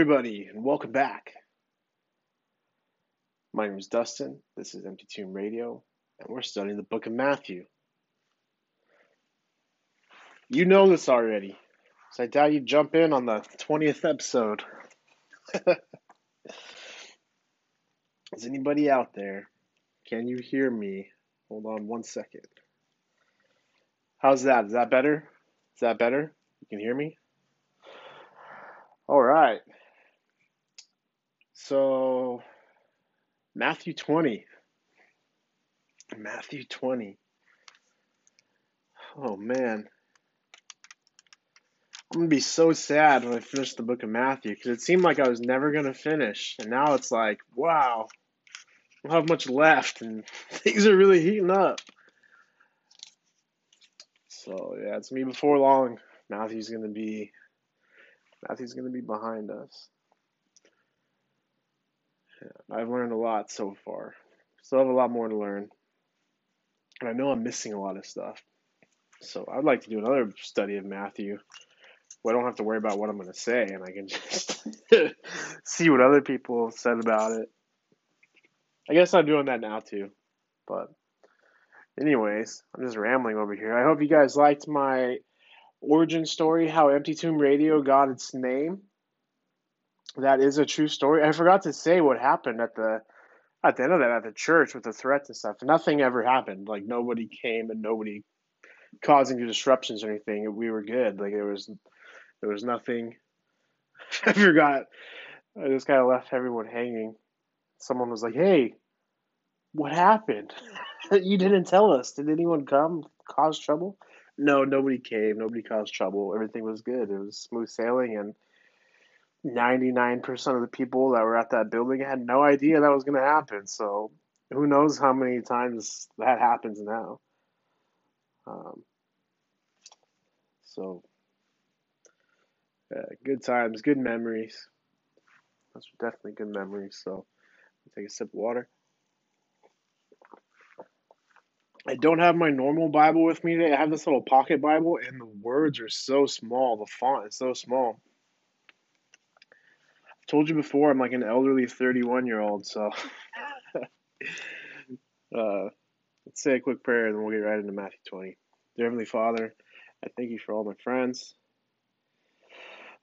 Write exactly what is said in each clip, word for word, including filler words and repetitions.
everybody, and welcome back. My name is Dustin, this is Empty Tomb Radio, and we're studying the book of Matthew. You know this already, so I doubt you jump in on the twentieth episode. Is anybody out there? Can you hear me? Hold on one second. How's that? Is that better? Is that better? You can hear me? All right. So, Matthew twenty. Matthew twenty. Oh, man. I'm going to be so sad when I finish the book of Matthew, because it seemed like I was never going to finish. And now it's like, wow, I don't have much left, and things are really heating up. So, yeah, it's me before long. Matthew's going to be... Matthew's going to be behind us. Yeah, I've learned a lot so far. Still have a lot more to learn. And I know I'm missing a lot of stuff. So I'd like to do another study of Matthew, where I don't have to worry about what I'm going to say, and I can just see what other people have said about it. I guess I'm doing that now too. But anyways, I'm just rambling over here. I hope you guys liked my origin story, how Empty Tomb Radio got its name. That is a true story. I forgot to say what happened at the at the end of that at the church with the threats and stuff. Nothing ever happened. Like, nobody came and nobody caused any disruptions or anything. We were good. Like, there was there was nothing. I forgot. I just kind of left everyone hanging. Someone was like, "Hey, what happened? You didn't tell us. Did anyone come cause trouble?" No, nobody came. Nobody caused trouble. Everything was good. It was smooth sailing, and ninety-nine percent of the people that were at that building had no idea that was going to happen. So who knows how many times that happens now. Um, so yeah, good times, good memories. Those were definitely good memories. So I'll take a sip of water. I don't have my normal Bible with me today. I have this little pocket Bible, and the words are so small. The font is so small. I've told you before, I'm like an elderly thirty-one-year-old, so uh, let's say a quick prayer, and then we'll get right into Matthew twenty. Dear Heavenly Father, I thank you for all my friends,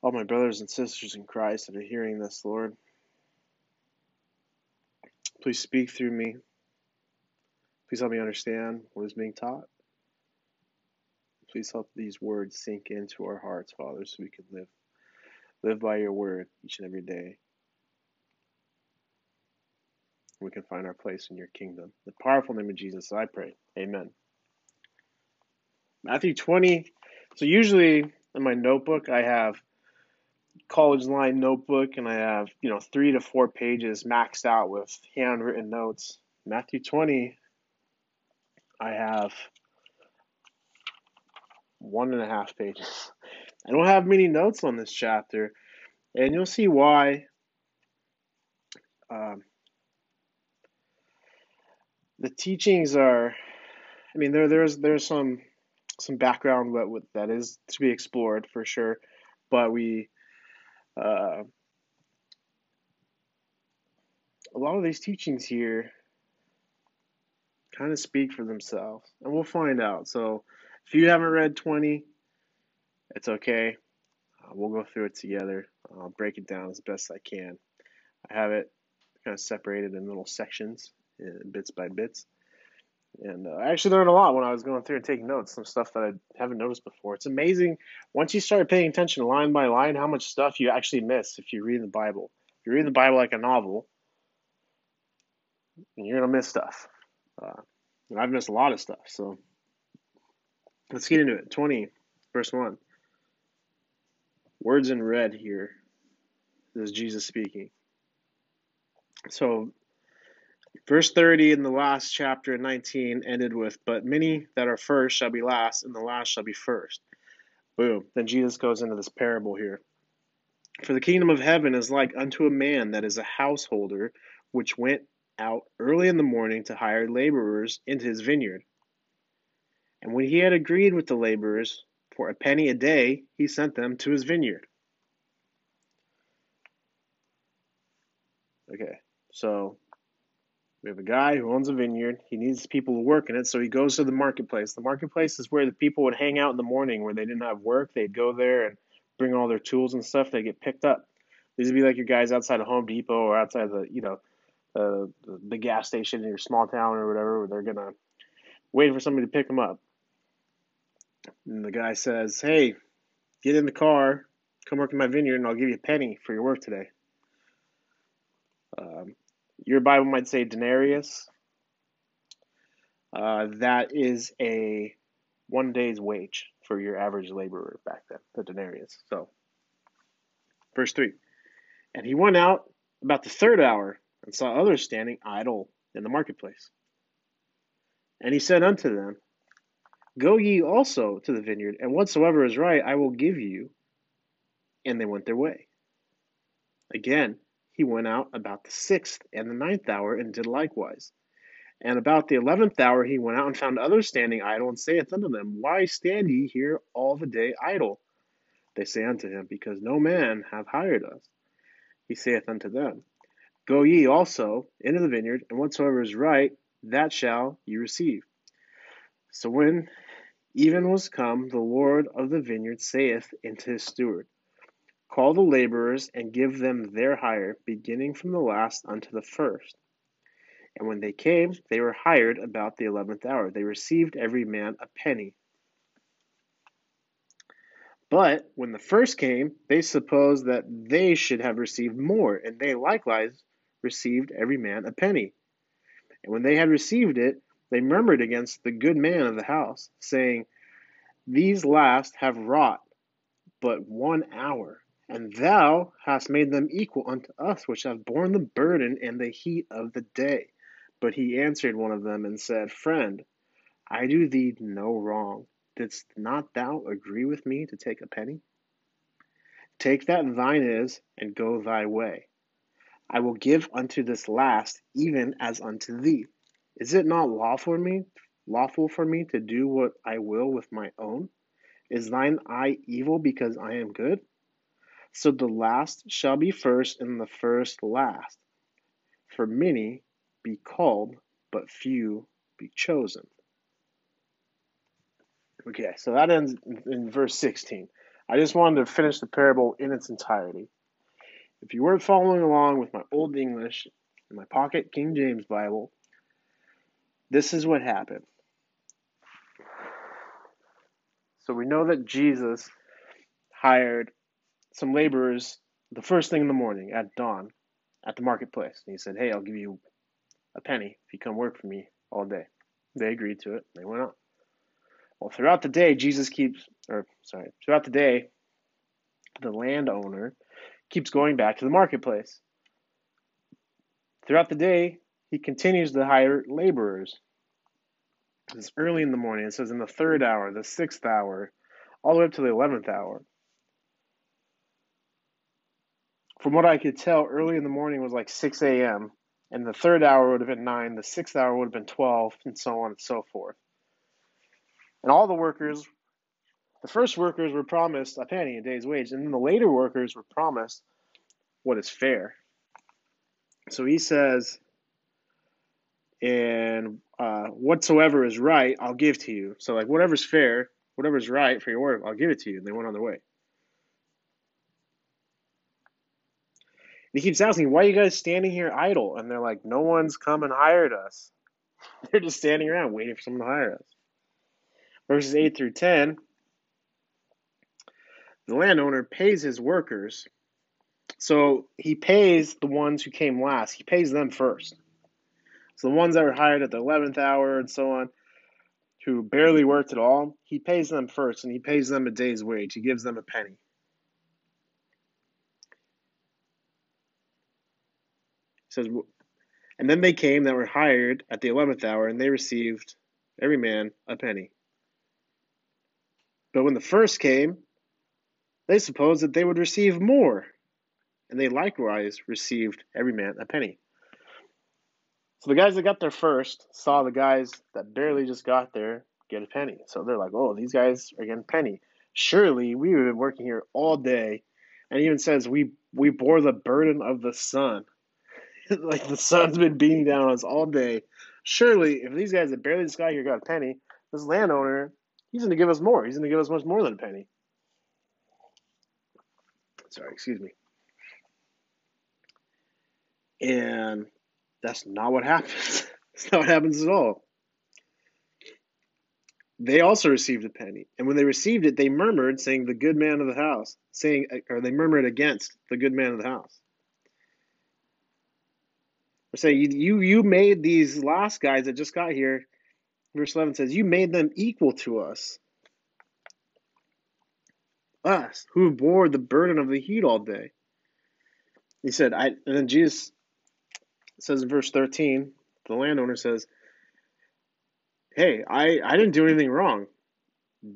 all my brothers and sisters in Christ that are hearing this, Lord. Please speak through me. Please help me understand what is being taught. Please help these words sink into our hearts, Father, so we can live live by your word each and every day. We can find our place in your kingdom. In the powerful name of Jesus, I pray. Amen. Matthew twenty. So usually in my notebook, I have college line notebook, and I have, you know, three to four pages maxed out with handwritten notes. Matthew twenty. I have one and a half pages. I don't have many notes on this chapter, and you'll see why. Um, the teachings are, I mean, there there's there's some some background that that is to be explored for sure, but we uh, a lot of these teachings here kind of speak for themselves, and we'll find out. So if you haven't read twenty, it's okay. Uh, we'll go through it together. I'll break it down as best I can. I have it kind of separated in little sections, uh, bits by bits. And uh, I actually learned a lot when I was going through and taking notes, some stuff that I haven't noticed before. It's amazing, once you start paying attention line by line, how much stuff you actually miss if you read the Bible. If you read the Bible like a novel, you're going to miss stuff. Uh, and I've missed a lot of stuff, so let's get into it. twenty, verse one. Words in red here. This is Jesus speaking. So, verse thirty in the last chapter in nineteen ended with, "But many that are first shall be last, and the last shall be first." Boom. Then Jesus goes into this parable here. "For the kingdom of heaven is like unto a man that is a householder, which went out early in the morning to hire laborers into his vineyard. And when he had agreed with the laborers for a penny a day, he sent them to his vineyard." Okay, so we have a guy who owns a vineyard. He needs people to work in it, so he goes to the marketplace. The marketplace is where the people would hang out in the morning where they didn't have work. They'd go there and bring all their tools and stuff. They get picked up. These would be like your guys outside of Home Depot or outside the, you know, uh, the gas station in your small town or whatever, where they're going to wait for somebody to pick them up. And the guy says, hey, get in the car, come work in my vineyard, and I'll give you a penny for your work today. Um, your Bible might say denarius. Uh, that is a one day's wage for your average laborer back then, the denarius. So, verse three. And he went out about the third hour and saw others standing idle in the marketplace. And he said unto them, Go ye also to the vineyard, and whatsoever is right I will give you. And they went their way. Again, he went out about the sixth and the ninth hour, and did likewise. And about the eleventh hour he went out and found others standing idle, and saith unto them, Why stand ye here all the day idle? They say unto him, Because no man hath hired us. He saith unto them, Go ye also into the vineyard, and whatsoever is right, that shall ye receive. So when even was come, the Lord of the vineyard saith unto his steward, Call the laborers, and give them their hire, beginning from the last unto the first. And when they came, they were hired about the eleventh hour. They received every man a penny. But when the first came, they supposed that they should have received more, and they likewise received every man a penny. And when they had received it, they murmured against the good man of the house, saying, These last have wrought but one hour, and thou hast made them equal unto us, which have borne the burden and the heat of the day. But he answered one of them and said, Friend, I do thee no wrong. Didst not thou agree with me to take a penny? Take that thine is, and go thy way. I will give unto this last even as unto thee. Is it not lawful for me, lawful for me to do what I will with my own? Is thine eye evil because I am good? So the last shall be first, and the first last. For many be called, but few be chosen. Okay, so that ends in verse sixteen. I just wanted to finish the parable in its entirety. If you weren't following along with my Old English in my pocket King James Bible, this is what happened. So we know that Jesus hired some laborers the first thing in the morning at dawn at the marketplace. And he said, hey, I'll give you a penny if you come work for me all day. They agreed to it. They went out. Well, throughout the day, Jesus keeps, or sorry, throughout the day, the landowner keeps going back to the marketplace. Throughout the day, he continues to hire laborers. It's early in the morning. It says in the third hour, the sixth hour, all the way up to the eleventh hour. From what I could tell, early in the morning was like six a.m., and the third hour would have been nine, the sixth hour would have been twelve, and so on and so forth. And all the workers, the first workers were promised a penny, a day's wage, and then the later workers were promised what is fair. So he says, and uh, whatsoever is right, I'll give to you. So like whatever's fair, whatever's right for your work, I'll give it to you. And they went on their way. He keeps asking, why are you guys standing here idle? And they're like, no one's come and hired us. They're just standing around waiting for someone to hire us. Verses eight through ten, the landowner pays his workers. So he pays the ones who came last. He pays them first. So the ones that were hired at the eleventh hour and so on, who barely worked at all, he pays them first, and he pays them a day's wage. He gives them a penny. Says, and then they came that were hired at the eleventh hour, and they received every man a penny. But when the first came, they supposed that they would receive more, and they likewise received every man a penny. So the guys that got there first saw the guys that barely just got there get a penny. So they're like, oh, these guys are getting a penny. Surely we've been working here all day, and it even says we we bore the burden of the sun. Like, the sun's been beating down on us all day. Surely, if these guys that barely just got here got a penny, this landowner, he's going to give us more. He's going to give us much more than a penny. Sorry, excuse me. And that's not what happens. That's not what happens at all. They also received a penny. And when they received it, they murmured, saying, the good man of the house, saying, or they murmured against the good man of the house. Or saying, you, you, you made these last guys that just got here, verse eleven says, you made them equal to us. Us, who bore the burden of the heat all day. He said, I, and then Jesus says in verse thirteen, the landowner says, hey, I, I didn't do anything wrong.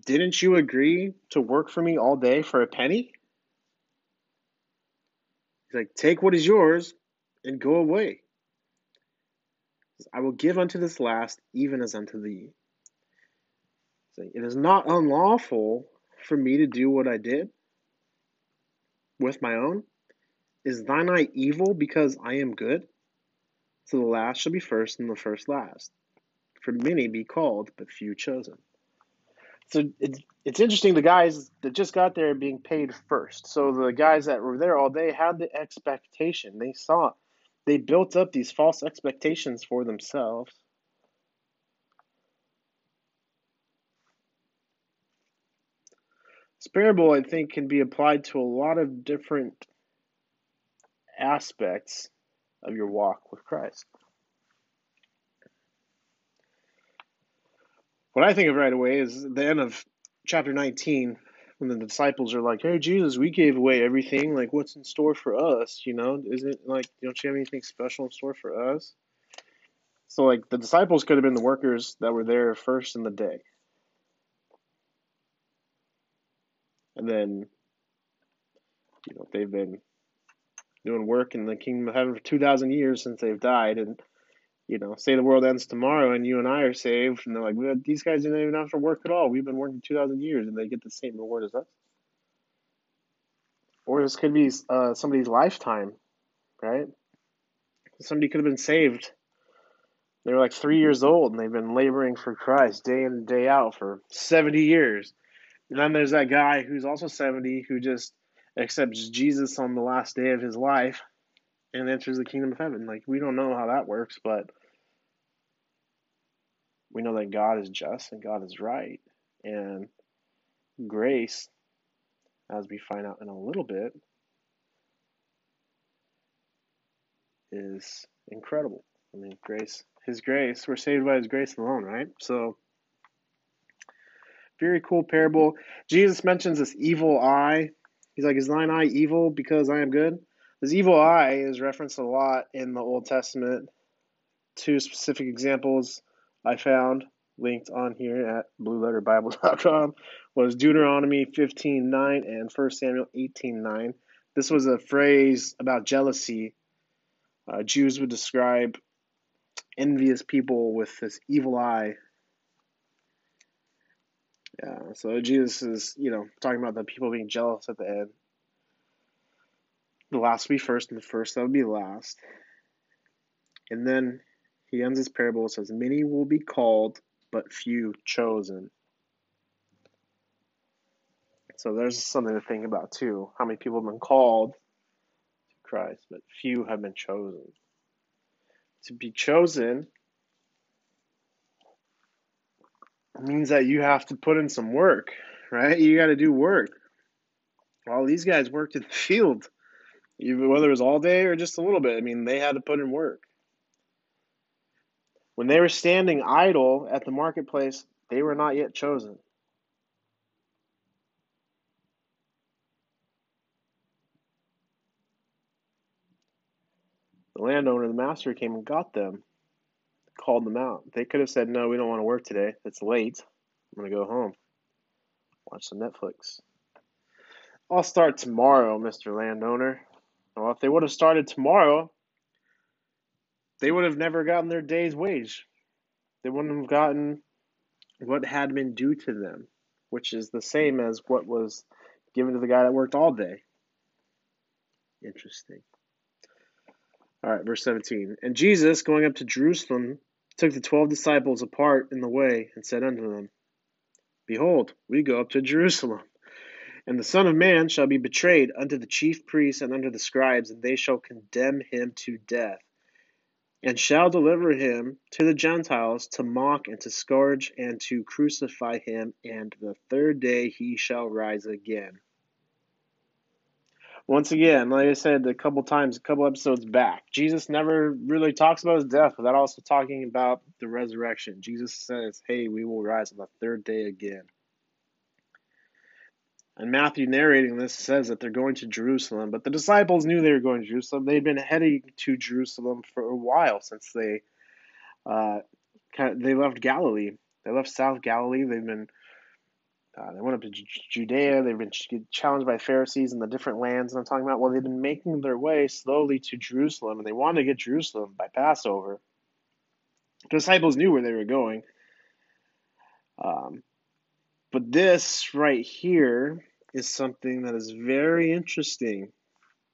Didn't you agree to work for me all day for a penny? He's like, take what is yours and go away. Says, I will give unto this last, even as unto thee. Like, it is not unlawful for me to do what I did with my own. Is thine eye evil because I am good? So the last shall be first and the first last. For many be called, but few chosen. So it's, it's interesting, the guys that just got there being paid first. So the guys that were there all day had the expectation. They saw, they built up these false expectations for themselves. This parable, I think, can be applied to a lot of different aspects of your walk with Christ. What I think of right away is the end of chapter nineteen, when the disciples are like, hey, Jesus, we gave away everything. Like, what's in store for us? You know, isn't it like, don't you have anything special in store for us? So, like, the disciples could have been the workers that were there first in the day. And then, you know, they've been doing work in the kingdom of heaven for two thousand years since they've died, and you know, say the world ends tomorrow and you and I are saved. And they're like, well, these guys didn't even have to work at all. We've been working two thousand years and they get the same reward as us. Or this could be uh, somebody's lifetime, right? Somebody could have been saved. They were like three years old and they've been laboring for Christ day in and day out for seventy years. And then there's that guy who's also seventy who just accepts Jesus on the last day of his life and enters the kingdom of heaven. Like, we don't know how that works, but we know that God is just and God is right. And grace, as we find out in a little bit, is incredible. I mean, grace, His grace, we're saved by His grace alone, right? So, very cool parable. Jesus mentions this evil eye. He's like, is thine eye evil because I am good? This evil eye is referenced a lot in the Old Testament. Two specific examples I found linked on here at blue letter bible dot com was Deuteronomy fifteen nine and First Samuel eighteen nine. This was a phrase about jealousy. Uh, Jews would describe envious people with this evil eye. Yeah, so Jesus is, you know, talking about the people being jealous at the end. The last will be first, and the first that will be last. And then he ends his parable and says, many will be called, but few chosen. So there's something to think about, too. How many people have been called to Christ, but few have been chosen. To be chosen means that you have to put in some work, right? You got to do work. All these guys worked in the field. Even whether it was all day or just a little bit, I mean, they had to put in work. When they were standing idle at the marketplace, they were not yet chosen. The landowner, the master, came and got them, called them out. They could have said, no, we don't want to work today. It's late. I'm going to go home, watch some Netflix. I'll start tomorrow, Mister Landowner. Well, if they would have started tomorrow, they would have never gotten their day's wage. They wouldn't have gotten what had been due to them, which is the same as what was given to the guy that worked all day. Interesting. All right, verse seventeen. And Jesus, going up to Jerusalem, took the twelve disciples apart in the way and said unto them, Behold, we go up to Jerusalem, and the Son of Man shall be betrayed unto the chief priests and unto the scribes, and they shall condemn him to death, and shall deliver him to the Gentiles to mock and to scourge and to crucify him, and the third day he shall rise again. Once again, like I said a couple times, a couple episodes back, Jesus never really talks about his death without also talking about the resurrection. Jesus says, hey, we will rise on the third day again. And Matthew, narrating this, says that they're going to Jerusalem, but the disciples knew they were going to Jerusalem. They'd been heading to Jerusalem for a while since they uh, kind of, they left Galilee. They left South Galilee. They've been uh, they went up to J- Judea. They've been challenged by Pharisees in the different lands that I'm talking about. Well, they've been making their way slowly to Jerusalem, and they wanted to get Jerusalem by Passover. The disciples knew where they were going. Um. But this right here is something that is very interesting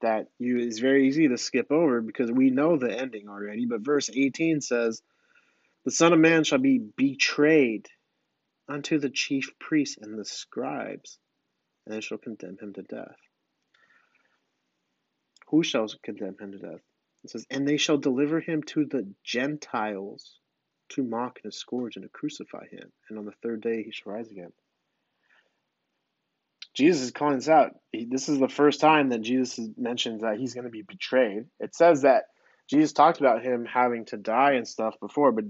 that you is very easy to skip over because we know the ending already. But verse eighteen says, the Son of Man shall be betrayed unto the chief priests and the scribes, and they shall condemn him to death. Who shall condemn him to death? It says, and they shall deliver him to the Gentiles to mock and to scourge and to crucify him, and on the third day he shall rise again. Jesus is calling this out. This is the first time that Jesus mentions that he's going to be betrayed. It says that Jesus talked about him having to die and stuff before, but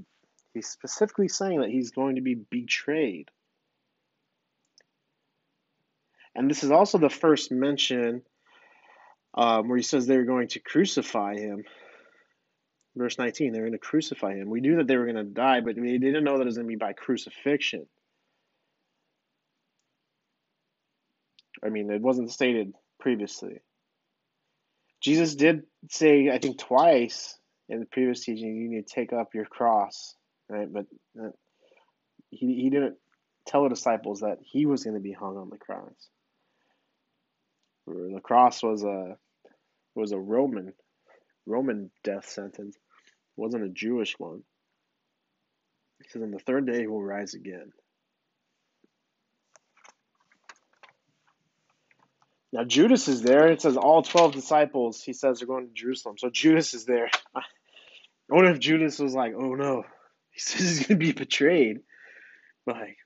he's specifically saying that he's going to be betrayed. And this is also the first mention um, where he says they were going to crucify him. Verse nineteen, they were going to crucify him. We knew that they were going to die, but we didn't know that it was going to be by crucifixion. I mean, it wasn't stated previously. Jesus did say, I think twice in the previous teaching, you need to take up your cross, right? But uh, he, he didn't tell the disciples that he was going to be hung on the cross. The cross was a was a Roman Roman death sentence. It wasn't a Jewish one. He says, on the third day he will rise again. Now Judas is there. It says all twelve disciples, he says, are going to Jerusalem. So Judas is there. I wonder if Judas was like, oh no, he says he's going to be betrayed. Like,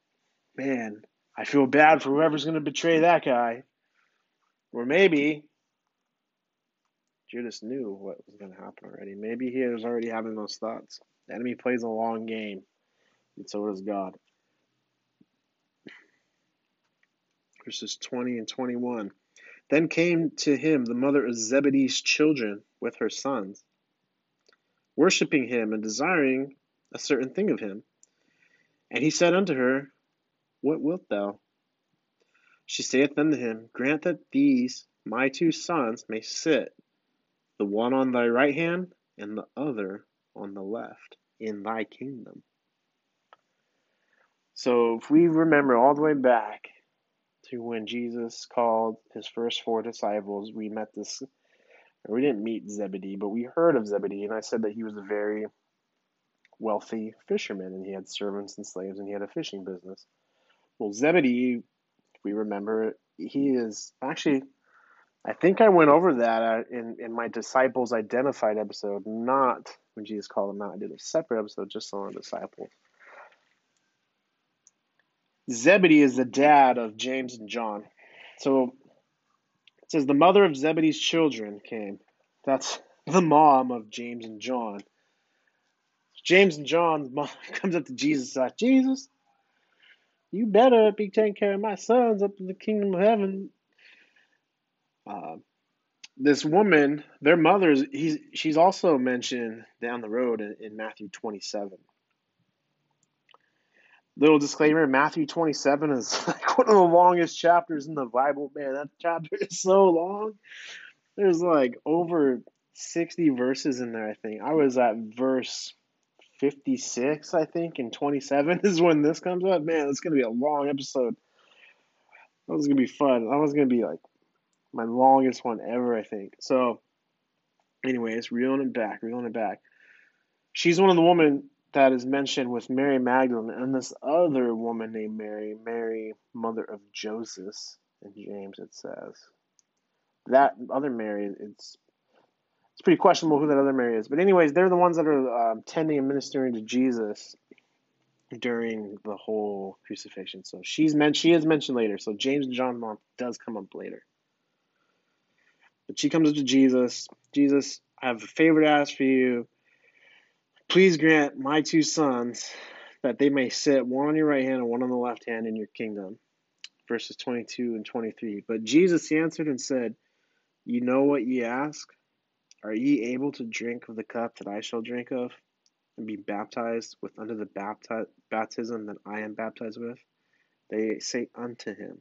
man, I feel bad for whoever's going to betray that guy. Or maybe Judas knew what was going to happen already. Maybe he was already having those thoughts. The enemy plays a long game, and so does God. Verses twenty and twenty-one. Then came to him the mother of Zebedee's children with her sons, worshipping him and desiring a certain thing of him. And he said unto her, What wilt thou? She saith unto him, Grant that these my two sons may sit, the one on thy right hand, and the other on the left, in thy kingdom. So if we remember all the way back to when Jesus called his first four disciples, we met this, or we didn't meet Zebedee, but we heard of Zebedee, and I said that he was a very wealthy fisherman, and he had servants and slaves, and he had a fishing business. Well, Zebedee, we remember, he is actually... I think I went over that in, in my Disciples Identified episode, not when Jesus called them out. I did a separate episode just on the disciples. Zebedee is the dad of James and John. So it says the mother of Zebedee's children came. That's the mom of James and John. James and John's mom comes up to Jesus and says, Jesus, you better be taking care of my sons up in the kingdom of heaven. Uh, this woman, their mother, he's, she's also mentioned down the road in, in Matthew twenty-seven. Little disclaimer, Matthew twenty-seven is like one of the longest chapters in the Bible. Man, that chapter is so long. There's like over sixty verses in there, I think. I was at verse fifty-six, I think, and twenty-seven is when this comes up. Man, it's going to be a long episode. That was going to be fun. That was going to be like my longest one ever, I think. So Anyways, reeling it back, reeling it back. She's one of the women that is mentioned with Mary Magdalene and this other woman named Mary, Mary, mother of Joses and James, it says. That other Mary, it's it's pretty questionable who that other Mary is. But anyways, they're the ones that are um, tending and ministering to Jesus during the whole crucifixion. So she's men- she is mentioned later. So James and John mom does come up later. But she comes up to Jesus. Jesus, I have a favor to ask for you. Please grant my two sons that they may sit one on your right hand and one on the left hand in your kingdom. Verses twenty-two and twenty-three. But Jesus answered and said, you know what ye ask? Are ye able to drink of the cup that I shall drink of, and be baptized with under the bapti- baptism that I am baptized with? They say unto him,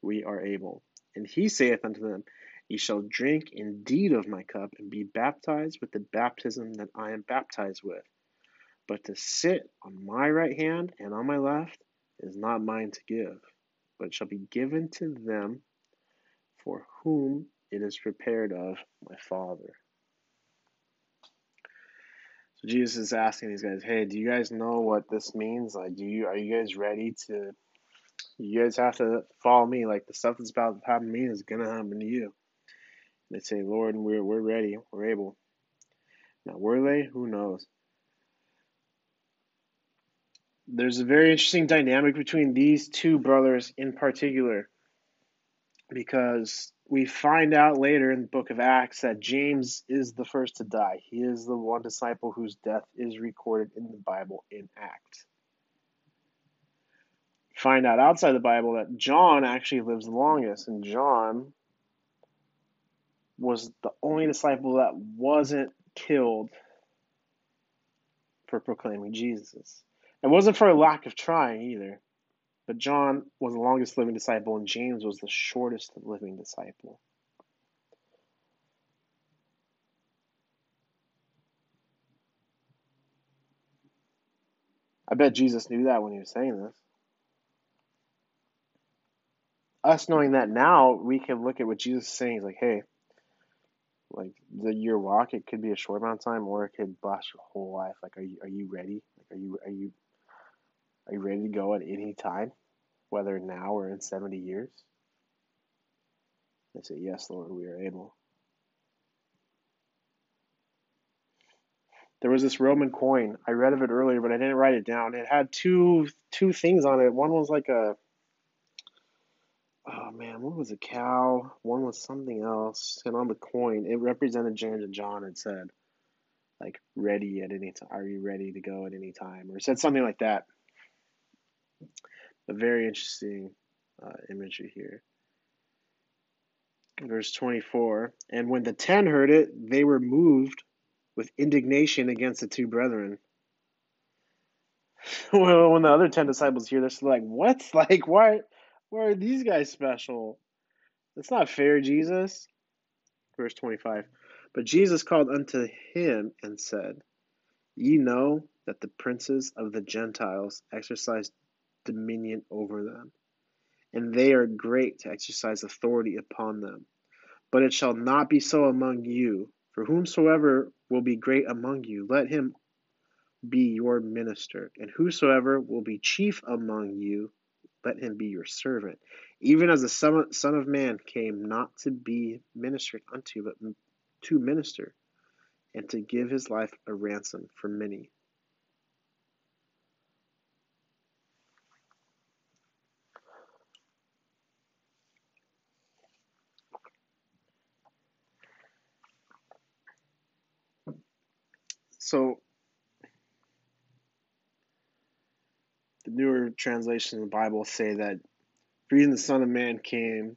we are able. And he saith unto them, ye shall drink indeed of my cup, and be baptized with the baptism that I am baptized with. But to sit on my right hand and on my left is not mine to give, but shall be given to them for whom it is prepared of my Father. So Jesus is asking these guys, hey, do you guys know what this means? Like, do you are you guys ready to, you guys have to follow me. Like, the stuff that's about to happen to me is going to happen to you. They say, Lord, we're we're ready, we're able. Now, were they? Who knows? There's a very interesting dynamic between these two brothers in particular, because we find out later in the book of Acts that James is the first to die. He is the one disciple whose death is recorded in the Bible in Acts. Find out outside the Bible that John actually lives the longest, and John was the only disciple that wasn't killed for proclaiming Jesus. It wasn't for a lack of trying either, but John was the longest living disciple, and James was the shortest living disciple. I bet Jesus knew that when he was saying this. Us knowing that now, we can look at what Jesus is saying. He's like, hey, Like, the, your walk, it could be a short amount of time, or it could last your whole life. Like, are you are you ready? Like, are you are you are you ready to go at any time, whether now or in seventy years? They say, yes, Lord, we are able. There was this Roman coin. I read of it earlier, but I didn't write it down. It had two two things on it. One was like a Oh man, one was a cow, one was something else, and on the coin, it represented James and John and said, like, ready at any time, are you ready to go at any time, or said something like that. A very interesting uh, imagery here. Verse twenty-four, and when the ten heard it, they were moved with indignation against the two brethren. Well, when the other ten disciples hear, they're still like, what? Like, why? Why are these guys special? That's not fair, Jesus. Verse twenty-five. But Jesus called unto him and said, ye know that the princes of the Gentiles exercise dominion over them, and they are great to exercise authority upon them. But it shall not be so among you. For whomsoever will be great among you, let him be your minister. And whosoever will be chief among you, let him be your servant. Even as the Son of Man came not to be ministered unto, but to minister, and to give his life a ransom for many. So, the newer translations of the Bible say that for even the Son of Man came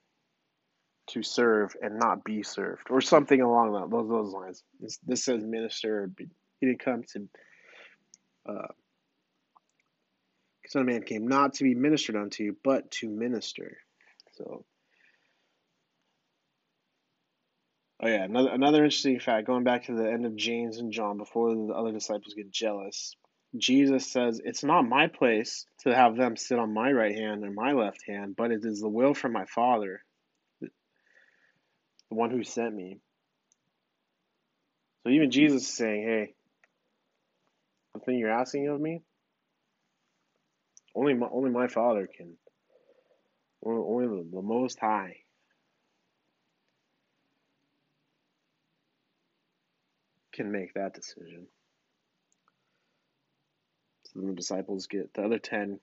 to serve and not be served, or something along that, those those lines. This, this says minister. He didn't come to. Uh, the Son of Man came not to be ministered unto, but to minister. So, oh yeah, another another interesting fact. Going back to the end of James and John, before the other disciples get jealous, Jesus says, it's not my place to have them sit on my right hand and my left hand, but it is the will for my Father, the one who sent me. So even Jesus is saying, hey, the thing you're asking of me, only my, only my Father can, only, only the, the Most High. Can make that decision. So then the disciples get the other ten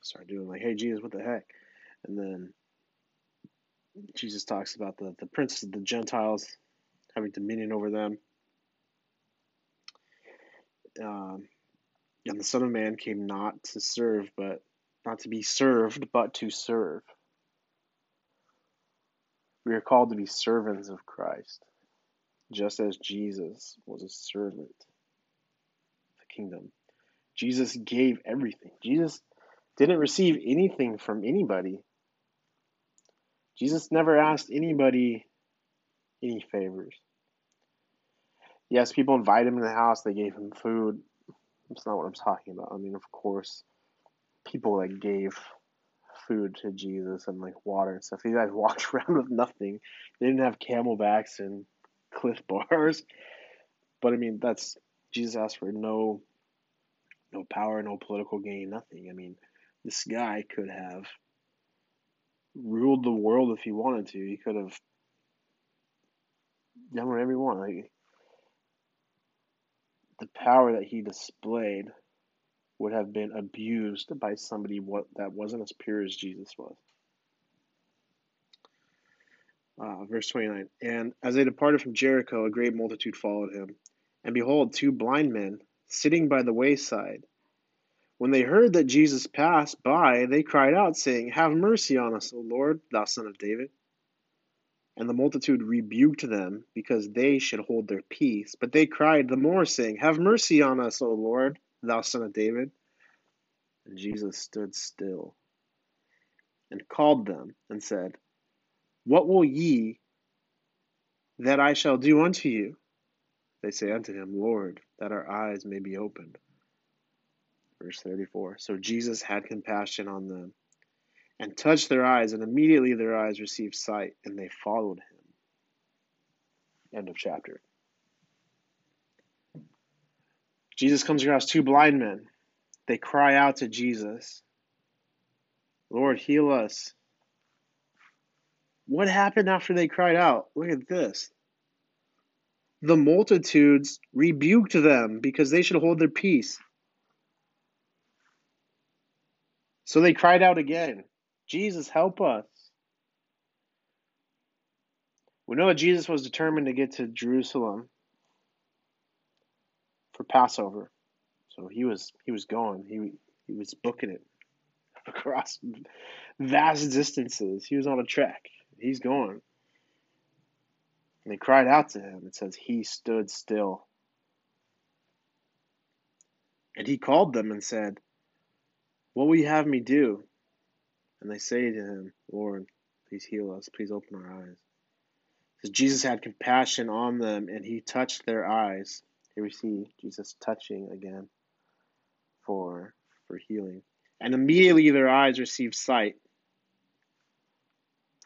start doing like, hey Jesus, what the heck? And then Jesus talks about the, the prince of the Gentiles having dominion over them. Um, and the Son of Man came not to serve, but not to be served, but to serve. We are called to be servants of Christ, just as Jesus was a servant of the kingdom. Jesus gave everything. Jesus didn't receive anything from anybody. Jesus never asked anybody any favors. Yes, people invited him in the house. They gave him food. That's not what I'm talking about. I mean, of course, people that gave food to Jesus and like water and stuff, these guys walked around with nothing. They didn't have Camelbacks and Cliff bars, but I mean, that's Jesus asked for no no power, no political gain, nothing. I mean, this guy could have ruled the world if he wanted to. He could have done whatever he wanted. Like, the power that he displayed would have been abused by somebody what that wasn't as pure as Jesus was. Uh, verse twenty-nine, and as they departed from Jericho, a great multitude followed him. And behold, two blind men sitting by the wayside. When they heard that Jesus passed by, they cried out, saying, have mercy on us, O Lord, thou Son of David. And the multitude rebuked them, because they should hold their peace. But they cried the more, saying, have mercy on us, O Lord, thou Son of David. And Jesus stood still and called them and said, what will ye that I shall do unto you? They say unto him, Lord, that our eyes may be opened. Verse thirty-four. So Jesus had compassion on them and touched their eyes, and immediately their eyes received sight, and they followed him. End of chapter. Jesus comes across two blind men. They cry out to Jesus, Lord, heal us. What happened after they cried out? Look at this. The multitudes rebuked them because they should hold their peace. So they cried out again, Jesus, help us. We know that Jesus was determined to get to Jerusalem for Passover. So he was he was going. He he was booking it across vast distances. He was on a trek. He's gone. And they cried out to him. It says he stood still. And he called them and said, what will you have me do? And they say to him, Lord, please heal us. Please open our eyes. It says Jesus had compassion on them, and he touched their eyes. Here we see Jesus touching again for, for healing. And immediately their eyes received sight.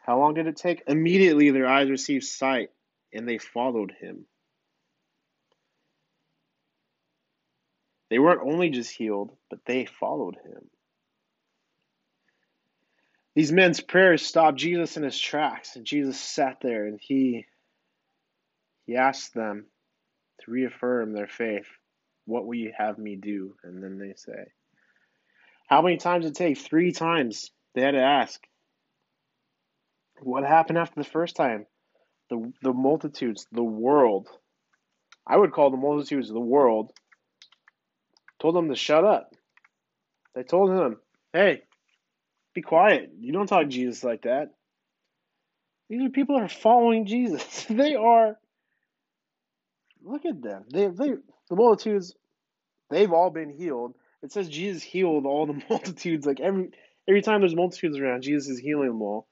How long did it take? Immediately their eyes received sight, and they followed him. They weren't only just healed, but they followed him. These men's prayers stopped Jesus in his tracks, and Jesus sat there, and he, he asked them to reaffirm their faith. What will you have me do? And then they say. How many times did it take? Three times they had to ask. What happened after the first time? The the multitudes, the world, I would call the multitudes the world, told them to shut up. They told him, hey, be quiet. You don't talk to Jesus like that. These people are following Jesus. They are, look at them. They they the multitudes, they've all been healed. It says Jesus healed all the multitudes. Like every every time there's multitudes around, Jesus is healing them all.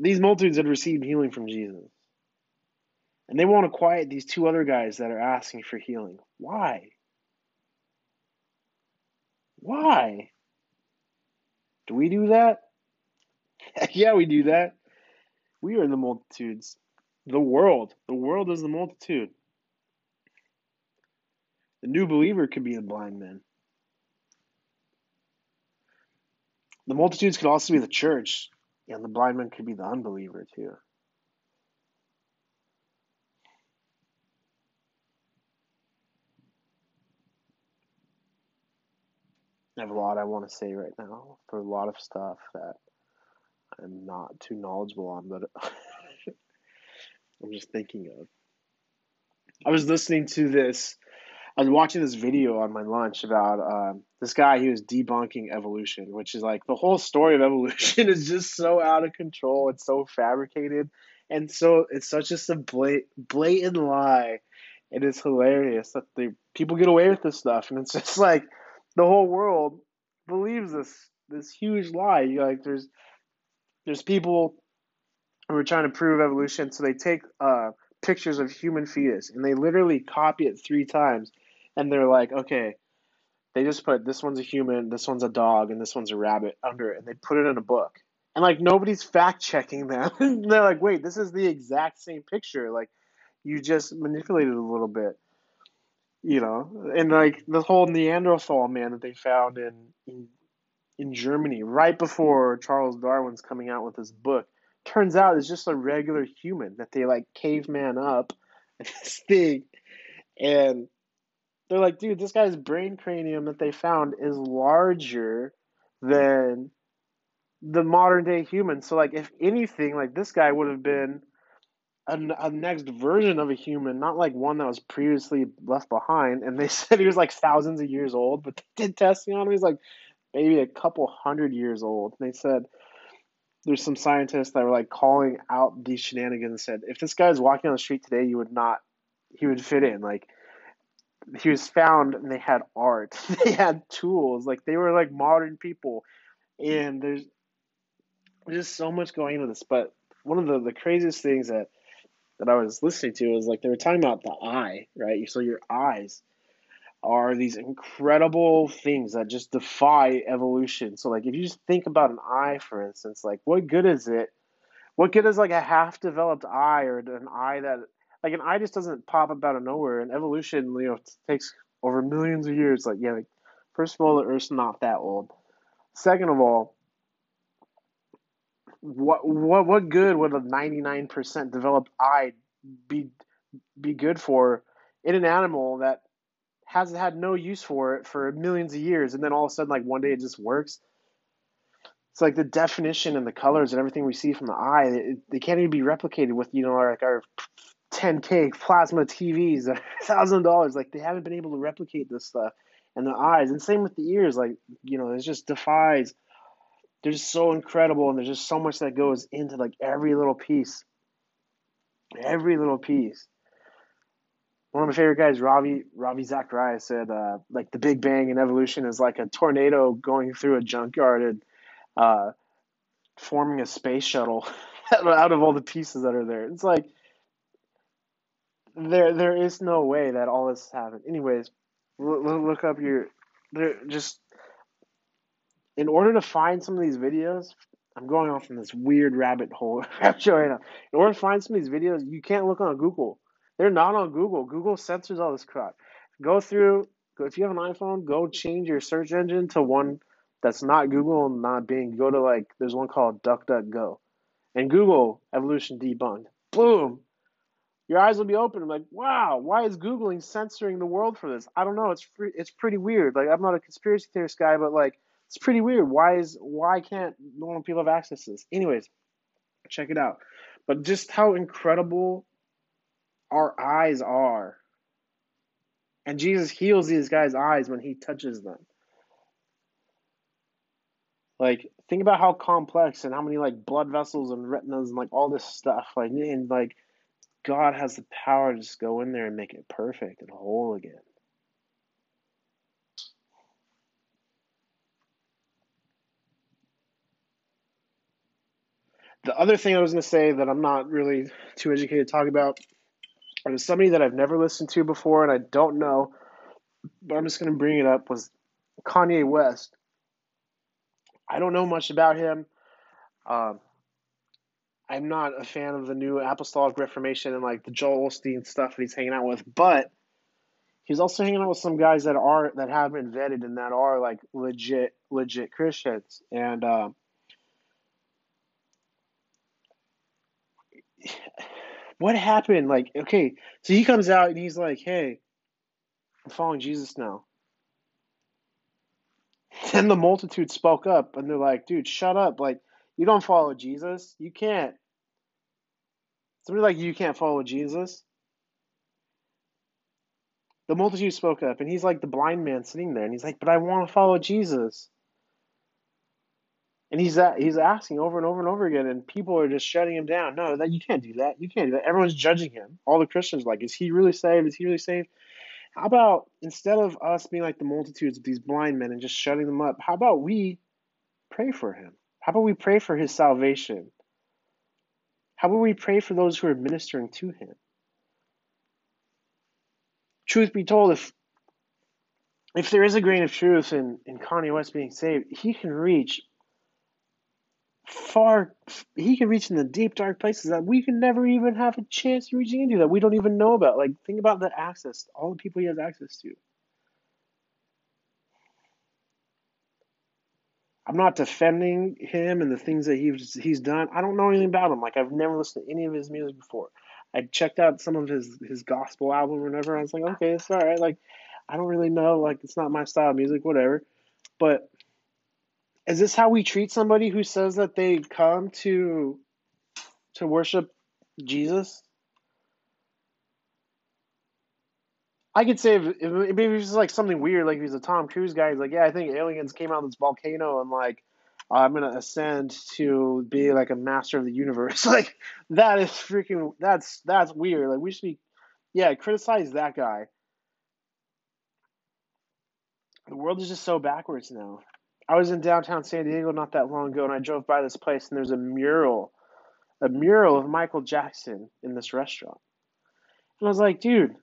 These multitudes had received healing from Jesus. And they want to quiet these two other guys that are asking for healing. Why? Why? Do we do that? Yeah, we do that. We are in the multitudes. The world. The world is the multitude. The new believer could be a blind man. The multitudes could also be the church, and the blind man could be the unbeliever too. I have a lot I want to say right now for a lot of stuff that I'm not too knowledgeable on, but I'm just thinking of. I was listening to this, I was watching this video on my lunch about um, this guy. He was debunking evolution, which is like the whole story of evolution is just so out of control. It's so fabricated. And so it's such just a blat- blatant lie. And it's hilarious that the people get away with this stuff. And it's just like, the whole world believes this this huge lie. You like there's there's people who are trying to prove evolution, so they take uh, pictures of human fetus and they literally copy it three times, and they're like, okay, they just put this one's a human, this one's a dog, and this one's a rabbit under it, and they put it in a book, and like nobody's fact checking that. They're like, wait, this is the exact same picture. Like you just manipulated it a little bit. You know, and like the whole Neanderthal man that they found in, in in Germany right before Charles Darwin's coming out with his book, turns out it's just a regular human that they like caveman up this thing. And they're like, dude, this guy's brain cranium that they found is larger than the modern day human. So like if anything, like this guy would have been A, a next version of a human, not like one that was previously left behind. And they said he was like thousands of years old, but they did testing on him. He's like maybe a couple hundred years old. And they said there's some scientists that were like calling out these shenanigans and said, if this guy's walking on the street today, you would not, he would fit in. Like he was found and they had art, they had tools, like they were like modern people. And there's just so much going into this. But one of the, the craziest things that that I was listening to was like they were talking about the eye, right? So your eyes are these incredible things that just defy evolution. So like if you just think about an eye, for instance, like what good is it? What good is like a half-developed eye or an eye that like an eye just doesn't pop up out of nowhere? And evolution, you know, takes over millions of years. Like yeah, like first of all, the Earth's not that old. Second of all, What what what good would a ninety-nine percent developed eye be be good for in an animal that has had no use for it for millions of years, and then all of a sudden, like one day, it just works? It's like the definition and the colors and everything we see from the eye, it, they can't even be replicated with, you know, like our ten K plasma T Vs, a thousand dollars. Like they haven't been able to replicate this stuff. And the eyes, and same with the ears. Like, you know, it just defies. They're just so incredible, and there's just so much that goes into like every little piece. Every little piece. One of my favorite guys, Ravi Ravi Zacharias, said uh, like the Big Bang in evolution is like a tornado going through a junkyard and uh, forming a space shuttle out of all the pieces that are there. It's like there there is no way that all this happened. Anyways, look up your – just – in order to find some of these videos, I'm going off in this weird rabbit hole. I'm showing up. In order to find some of these videos, you can't look on Google. They're not on Google. Google censors all this crap. Go through. If you have an iPhone, go change your search engine to one that's not Google and not Bing. Go to like there's one called DuckDuckGo, and Google evolution debunked. Boom. Your eyes will be open. I'm like, wow, why is Googling censoring the world for this? I don't know. It's free, it's pretty weird. Like I'm not a conspiracy theorist guy, but like. It's pretty weird. Why is why can't normal people have access to this? Anyways, check it out. But just how incredible our eyes are. And Jesus heals these guys' eyes when he touches them. Like, think about how complex and how many like blood vessels and retinas and like all this stuff. Like, and like God has the power to just go in there and make it perfect and whole again. The other thing I was going to say that I'm not really too educated to talk about is somebody that I've never listened to before and I don't know, but I'm just going to bring it up, was Kanye West. I don't know much about him. Um, I'm not a fan of the new Apostolic Reformation and like the Joel Osteen stuff that he's hanging out with, but he's also hanging out with some guys that are that have been vetted and that are like legit, legit Christians. And uh, what happened? Like, okay, so he comes out and he's like, "Hey, I'm following Jesus now." Then the multitude spoke up and they're like, "Dude, shut up! Like, you don't follow Jesus. You can't." Somebody like you can't follow Jesus. The multitude spoke up, and he's like the blind man sitting there, and he's like, "But I want to follow Jesus." And he's that he's asking over and over and over again, and people are just shutting him down. No, that you can't do that. You can't do that. Everyone's judging him. All the Christians are like, "Is he really saved? Is he really saved?" How about instead of us being like the multitudes of these blind men and just shutting them up, how about we pray for him? How about we pray for his salvation? How about we pray for those who are ministering to him? Truth be told, if if there is a grain of truth in, in Kanye West being saved, he can reach far, he can reach in the deep, dark places that we can never even have a chance of reaching into, that we don't even know about. Like, think about the access, all the people he has access to. I'm not defending him and the things that he's he's done. I don't know anything about him. Like, I've never listened to any of his music before. I checked out some of his, his gospel album or whatever. I was like, okay, it's all right. Like, I don't really know. Like, it's not my style of music, whatever. But is this how we treat somebody who says that they come to to worship Jesus? I could say if, if maybe it's like something weird, like if he's a Tom Cruise guy. He's like, yeah, I think aliens came out of this volcano and like, I'm going to ascend to be like a master of the universe. Like, that is freaking, that's, that's weird. Like, we should be, yeah, criticize that guy. The world is just so backwards now. I was in downtown San Diego not that long ago, and I drove by this place, and there's a mural, a mural of Michael Jackson in this restaurant. And I was like, dude,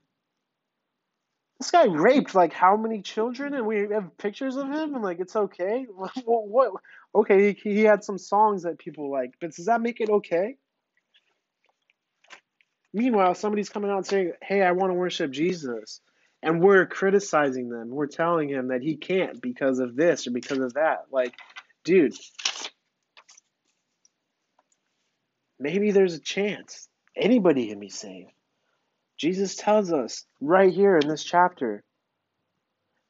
this guy raped like how many children, and we have pictures of him, and like it's okay. what, what? Okay, he, he had some songs that people like, but does that make it okay? Meanwhile, somebody's coming out and saying, "Hey, I want to worship Jesus," and we're criticizing them. We're telling him that he can't because of this or because of that. Like, dude, maybe there's a chance anybody can be saved. Jesus tells us right here in this chapter,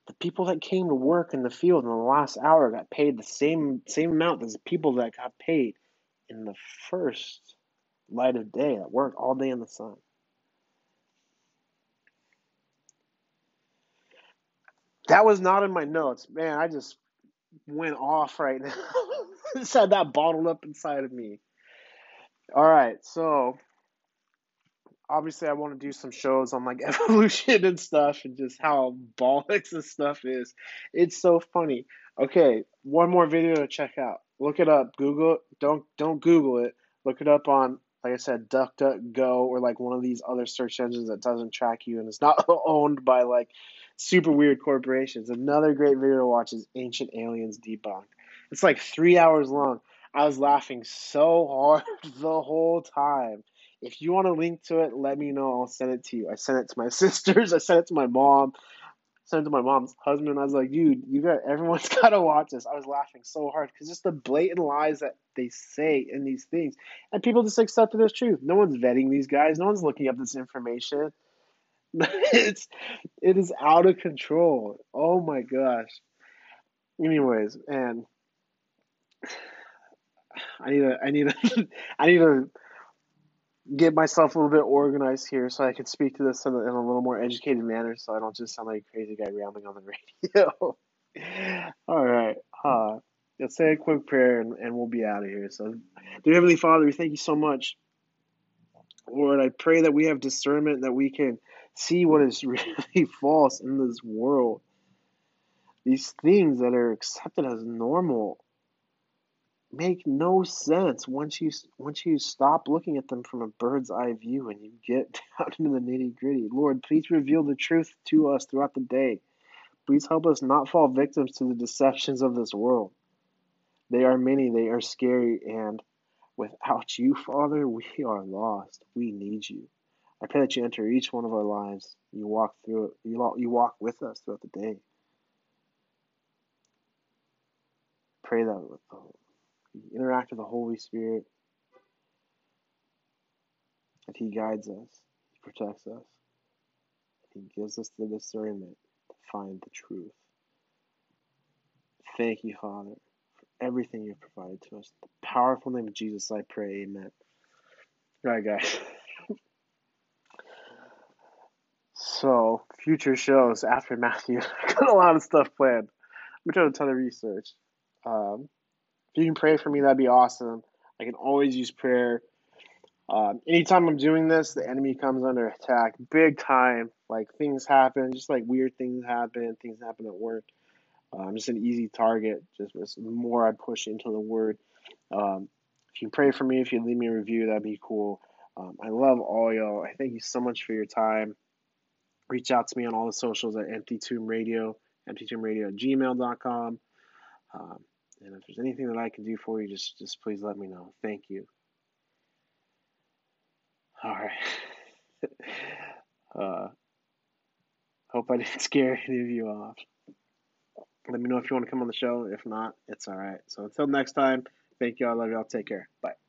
the people that came to work in the field in the last hour got paid the same same amount as the people that got paid in the first light of day, that worked all day in the sun. That was not in my notes. Man, I just went off right now. I just had that bottled up inside of me. All right, so obviously, I want to do some shows on like evolution and stuff and just how bollocks this stuff is. It's so funny. Okay, one more video to check out. Look it up. Google it. Don't, don't Google it. Look it up on, like I said, DuckDuckGo or like one of these other search engines that doesn't track you and is not owned by like super weird corporations. Another great video to watch is Ancient Aliens Debunked. It's like three hours long. I was laughing so hard the whole time. If you want a link to it, let me know. I'll send it to you. I sent it to my sisters. I sent it to my mom. I sent it to my mom's husband. I was like, dude, you got everyone's got to watch this. I was laughing so hard because just the blatant lies that they say in these things. And people just accept it as truth. No one's vetting these guys. No one's looking up this information. It's, it is out of control. Oh, my gosh. Anyways, and I need to, I need to, I need to get myself a little bit organized here so I can speak to this in a, in a little more educated manner so I don't just sound like a crazy guy rambling on the radio. All right. Uh, let's say a quick prayer and, and we'll be out of here. So, dear Heavenly Father, we thank you so much. Lord, I pray that we have discernment, that we can see what is really false in this world. These things that are accepted as normal make no sense once you once you stop looking at them from a bird's eye view and you get down into the nitty-gritty. Lord, please reveal the truth to us throughout the day. Please help us not fall victims to the deceptions of this world. They are many, they are scary, and Without you, Father, we are lost. We need you. I pray that you enter each one of our lives. You walk through it. You walk with us throughout the day. Pray that with the, you interact with the Holy Spirit, that He guides us, He protects us, He gives us the discernment to find the truth. Thank you, Father, for everything you've provided to us. In the powerful name of Jesus, I pray. Amen. All right, guys. So, future shows after Matthew. I've got a lot of stuff planned. I'm doing a ton of research. Um, if you can pray for me, that'd be awesome. I can always use prayer. Um, anytime I'm doing this, the enemy comes under attack big time. Like, things happen, just like weird things happen. Things happen at work. Uh, I'm just an easy target. Just the more I push into the word. Um, if you can pray for me, if you leave me a review, that'd be cool. Um, I love all y'all. I thank you so much for your time. Reach out to me on all the socials at Empty Tomb Radio, Empty Tomb Radio at gmail dot com. Um, and if there's anything that I can do for you, just just please let me know. Thank you. All right. uh, hope I didn't scare any of you off. Let me know if you want to come on the show. If not, it's all right. So until next time, thank you. I love you all. Take care. Bye.